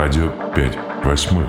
Радио 5/8.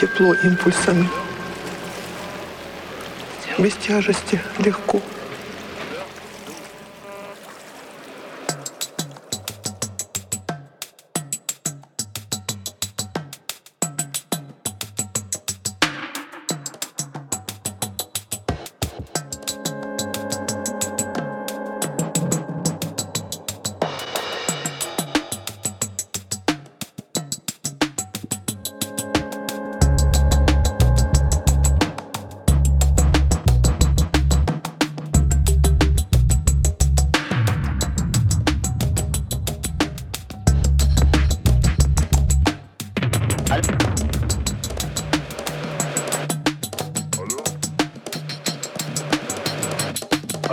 Тепло импульсами, без тяжести, легко.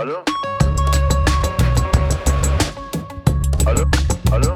Алло? Алло? Алло?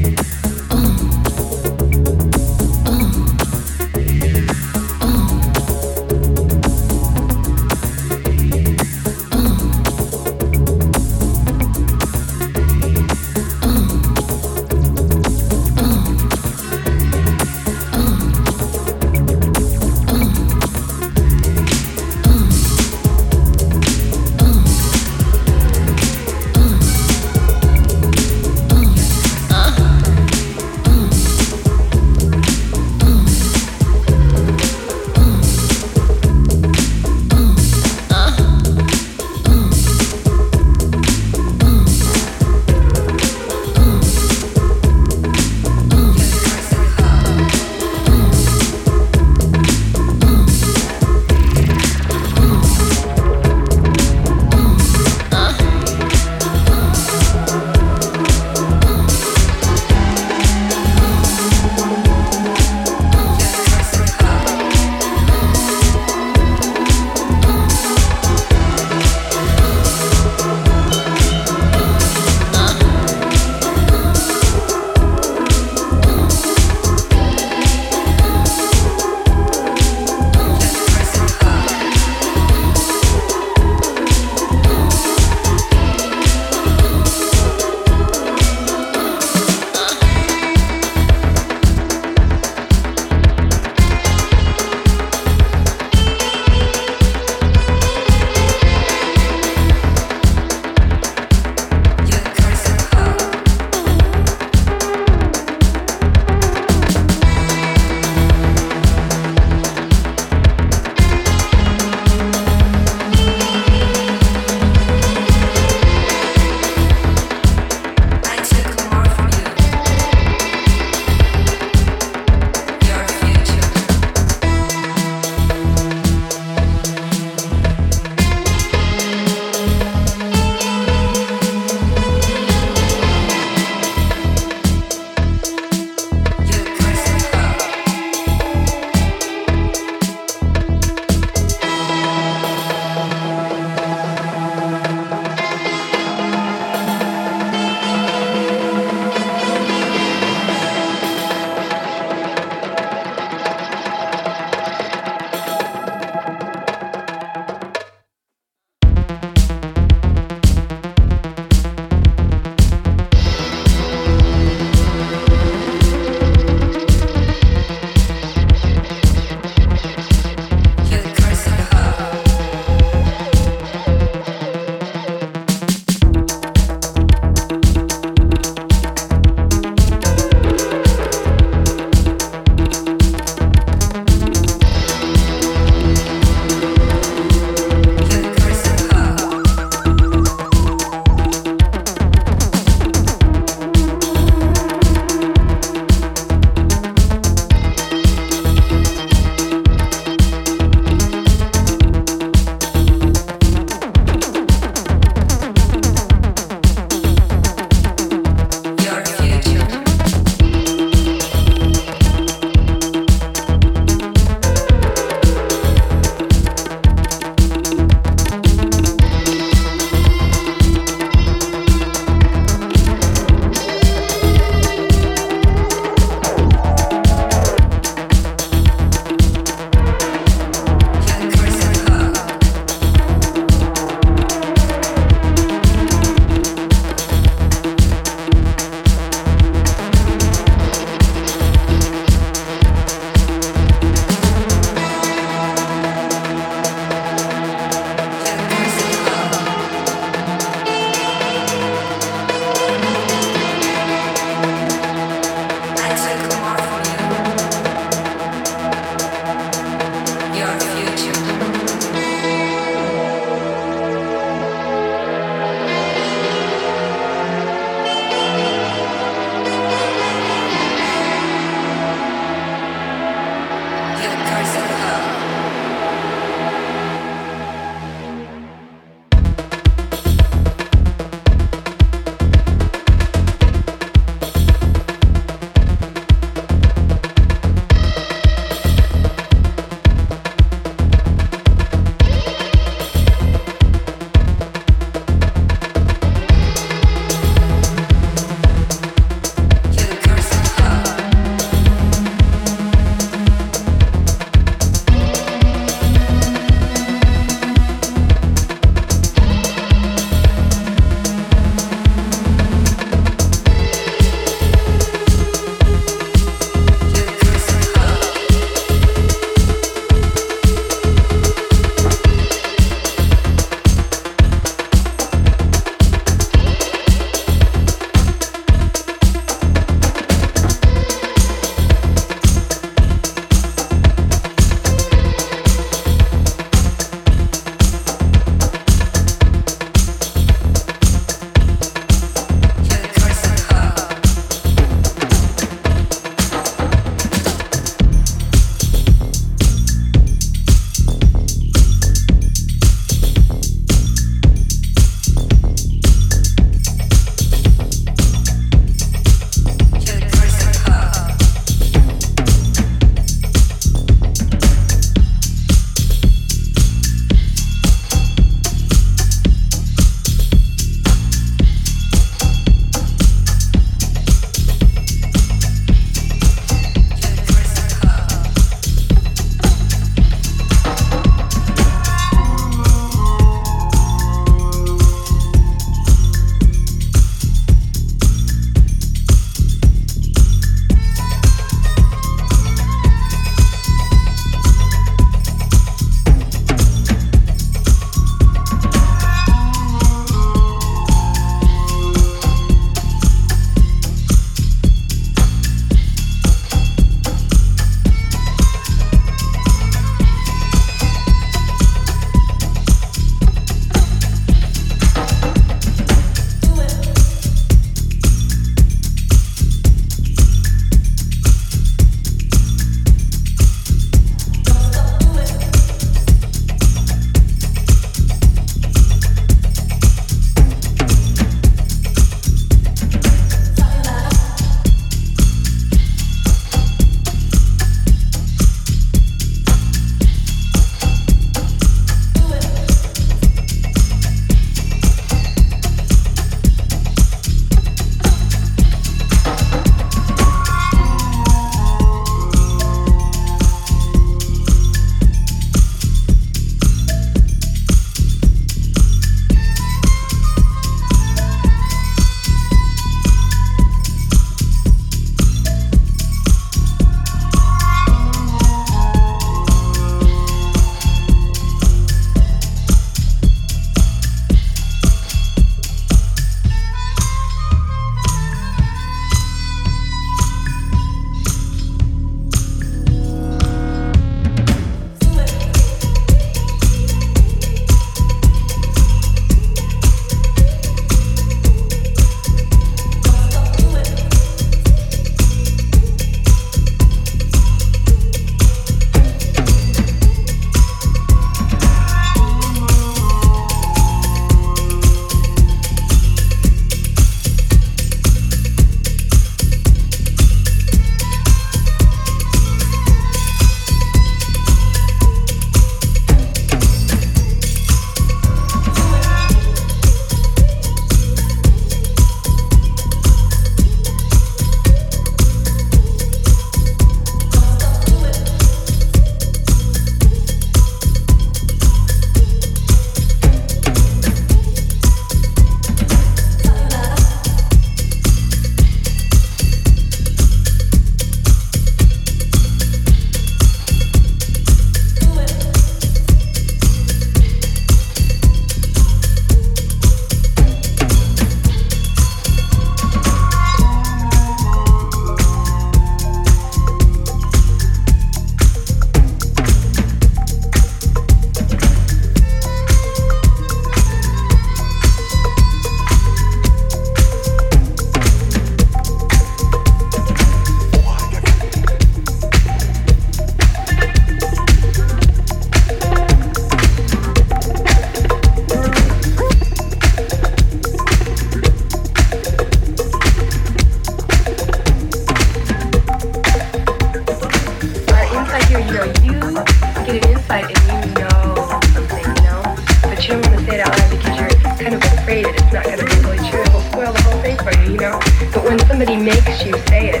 afraid that it's not going to be really true, it will spoil the whole thing for you, you know? But when somebody makes you say it,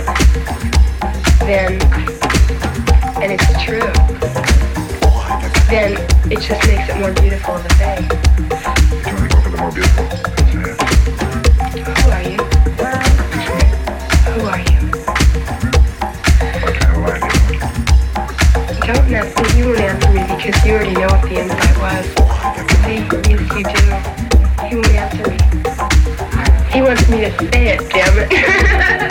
then, and it's true, then it just makes it more beautiful of a thing. Trying to go for the more beautiful. Who are you? Who are you? What kind of line? Don't mess with you and answer me because you already know what the inside was. See, yes you do. He won't answer me. He wants me to say it, damn it.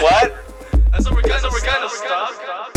What? That's what we're kind of stuck.